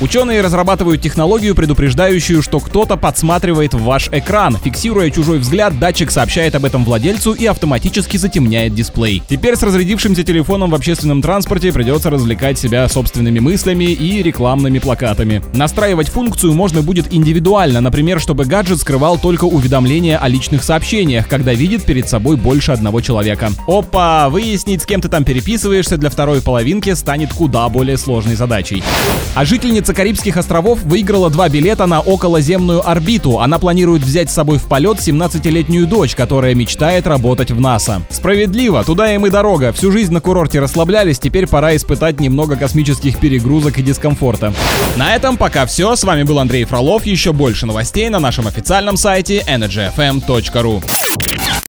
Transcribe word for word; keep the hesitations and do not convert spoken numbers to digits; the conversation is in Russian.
Ученые разрабатывают технологию, предупреждающую, что кто-то подсматривает в ваш экран. Фиксируя чужой взгляд, датчик сообщает об этом владельцу и автоматически затемняет дисплей. Теперь с разрядившимся телефоном в общественном транспорте придется развлекать себя собственными мыслями и рекламными плакатами. Настраивать функцию можно будет индивидуально, например, чтобы гаджет скрывал только уведомления о личных сообщениях, когда видит перед собой больше одного человека. Опа, выяснить, с кем ты там переписываешься, для второй половинки станет куда более сложной задачей. А жительница Карибских островов выиграла два билета на околоземную орбиту. Она планирует взять с собой в полет семнадцатилетнюю дочь, которая мечтает работать в НАСА. Справедливо, туда им и дорога. Всю жизнь на курорте расслаблялись, теперь пора испытать немного космических перегрузок и дискомфорта. На этом пока все. С вами был Андрей Фролов. Еще больше новостей на нашем официальном сайте energyfm точка ру.